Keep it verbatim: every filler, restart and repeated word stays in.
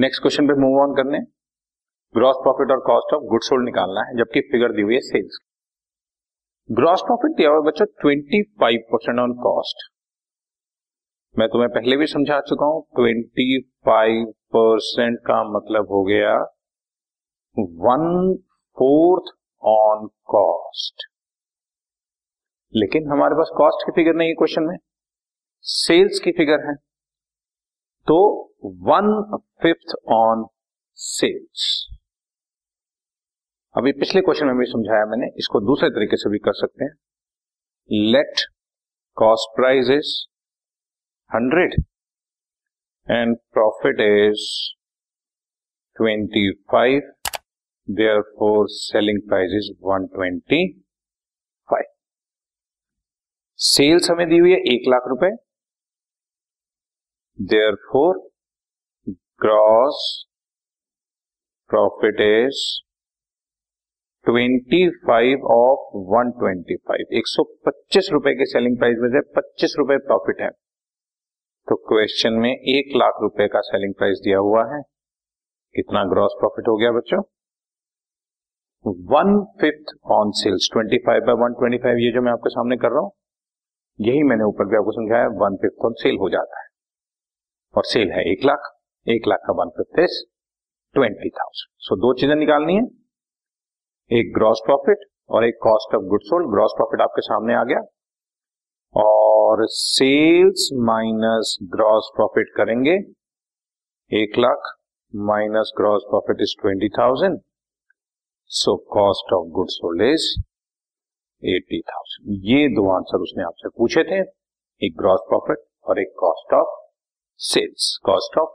Next question पे move on करने, gross profit और कॉस्ट ऑफ गुड्स सोल्ड निकालना है जबकि फिगर दी हुई है सेल्स। ग्रॉस प्रॉफिट दिया हुआ बच्चों पच्चीस परसेंट ऑन कॉस्ट, मैं तुम्हें पहले भी समझा चुका हूं पच्चीस परसेंट का मतलब हो गया वन फोर्थ ऑन कॉस्ट, लेकिन हमारे पास कॉस्ट की फिगर नहीं है क्वेश्चन में, सेल्स की फिगर है तो वन फिफ्थ ऑन सेल्स। अभी पिछले क्वेश्चन में भी समझाया मैंने, इसको दूसरे तरीके से भी कर सकते हैं। Let cost price is hundred and profit is twenty five, therefore selling price is one twenty five. Sales हमें दी हुई है एक लाख रुपए, therefore gross profit is twenty-five of one twenty-five, एक सौ पच्चीस रुपए के सेलिंग प्राइस में से पच्चीस रुपए प्रॉफिट है, तो क्वेश्चन में एक लाख रुपए का सेलिंग प्राइस दिया हुआ है, कितना ग्रॉस प्रॉफिट हो गया बच्चों, one fifth on sales, twenty five by one twenty five. ये जो मैं आपके सामने कर रहा हूं यही मैंने ऊपर भी आपको समझाया, वन फिफ्थ ऑन सेल हो जाता है, और सेल है एक लाख, एक लाख का one fifth is twenty thousand. So दो चीजें निकालनी है, एक ग्रॉस प्रॉफिट और एक cost of goods sold. Gross profit आपके सामने आ गया और सेल्स माइनस ग्रॉस प्रॉफिट करेंगे, एक lakh minus gross profit is twenty thousand, so cost of goods sold is eighty thousand. ये दो आंसर उसने आपसे पूछे थे, एक ग्रॉस प्रॉफिट और एक cost of sales, cost of